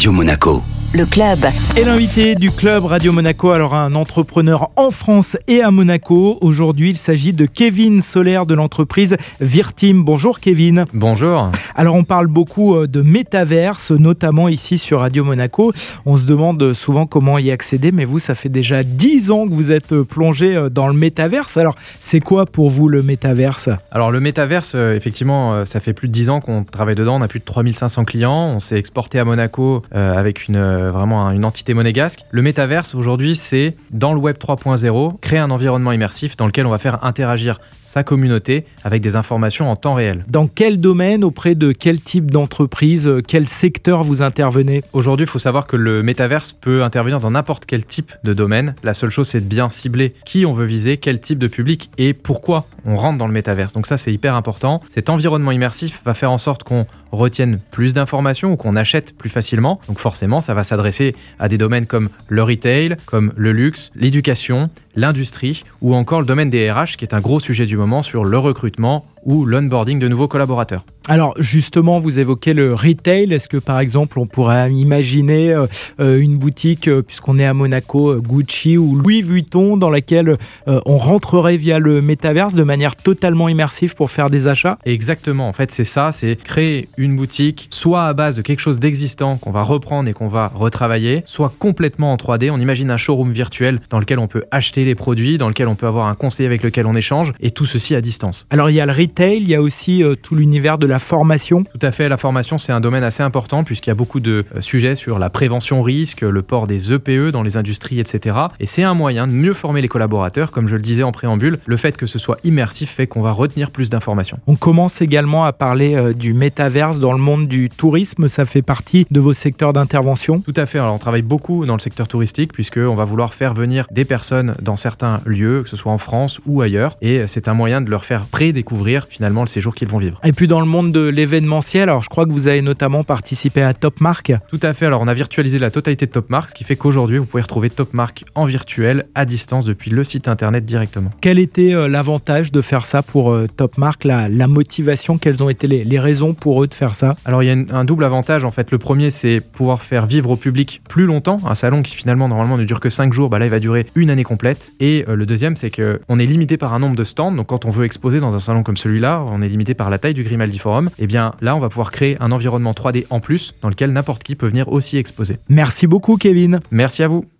Radio Monaco. Le club. Et l'invité du club Radio Monaco, alors un entrepreneur en France et à Monaco. Aujourd'hui, il s'agit de Kevin Soler de l'entreprise Virtim. Bonjour Kevin. Bonjour. Alors on parle beaucoup de métaverse, notamment ici sur Radio Monaco. On se demande souvent comment y accéder, mais vous, ça fait déjà 10 ans que vous êtes plongé dans le métaverse. Alors c'est quoi pour vous le métaverse ? Alors le métaverse, effectivement, ça fait plus de 10 ans qu'on travaille dedans. On a plus de 3500 clients. On s'est exporté à Monaco avec vraiment une entité monégasque. Le métaverse aujourd'hui, c'est dans le web 3.0, créer un environnement immersif dans lequel on va faire interagir sa communauté avec des informations en temps réel. Dans quel domaine, auprès de quel type d'entreprise, quel secteur vous intervenez ? Aujourd'hui, il faut savoir que le métaverse peut intervenir dans n'importe quel type de domaine. La seule chose, c'est de bien cibler qui on veut viser, quel type de public et pourquoi on rentre dans le métaverse. Donc ça, c'est hyper important. Cet environnement immersif va faire en sorte qu'on retiennent plus d'informations ou qu'on achète plus facilement. Donc forcément, ça va s'adresser à des domaines comme le retail, comme le luxe, l'éducation, l'industrie ou encore le domaine des RH qui est un gros sujet du moment sur le recrutement ou l'onboarding de nouveaux collaborateurs. Alors justement, vous évoquez le retail. Est-ce que par exemple, on pourrait imaginer une boutique, puisqu'on est à Monaco, Gucci ou Louis Vuitton, dans laquelle on rentrerait via le métaverse de manière totalement immersive pour faire des achats ? Exactement, en fait c'est ça, c'est créer une boutique soit à base de quelque chose d'existant qu'on va reprendre et qu'on va retravailler, soit complètement en 3D. On imagine un showroom virtuel dans lequel on peut acheter les produits, dans lequel on peut avoir un conseiller avec lequel on échange et tout ceci à distance. Alors il y a le retail, il y a aussi tout l'univers de la formation. Tout à fait, la formation c'est un domaine assez important puisqu'il y a beaucoup de sujets sur la prévention risque, le port des EPE dans les industries, etc. Et c'est un moyen de mieux former les collaborateurs, comme je le disais en préambule, le fait que ce soit immersif fait qu'on va retenir plus d'informations. On commence également à parler du métaverse dans le monde du tourisme, ça fait partie de vos secteurs d'intervention ? Tout à fait, alors on travaille beaucoup dans le secteur touristique puisqu'on va vouloir faire venir des personnes dans certains lieux, que ce soit en France ou ailleurs, et c'est un moyen de leur faire prédécouvrir finalement le séjour qu'ils vont vivre. Et puis dans le monde de l'événementiel, alors je crois que vous avez notamment participé à Top Mark. Tout à fait, alors on a virtualisé la totalité de Top Mark, ce qui fait qu'aujourd'hui vous pouvez retrouver Top Mark en virtuel à distance depuis le site internet directement. Quel était l'avantage de faire ça pour Top Mark, la motivation, quelles ont été les raisons pour eux de faire ça ? Alors il y a un double avantage en fait, le premier c'est pouvoir faire vivre au public plus longtemps, un salon qui finalement normalement ne dure que 5 jours, là il va durer une année complète, et le deuxième c'est qu'on est limité par un nombre de stands, donc quand on veut exposer dans un salon comme celui-là, on est limité par la taille du Grimaldi Forum, et bien là on va pouvoir créer un environnement 3D en plus dans lequel n'importe qui peut venir aussi exposer. Merci beaucoup Kevin. Merci à vous.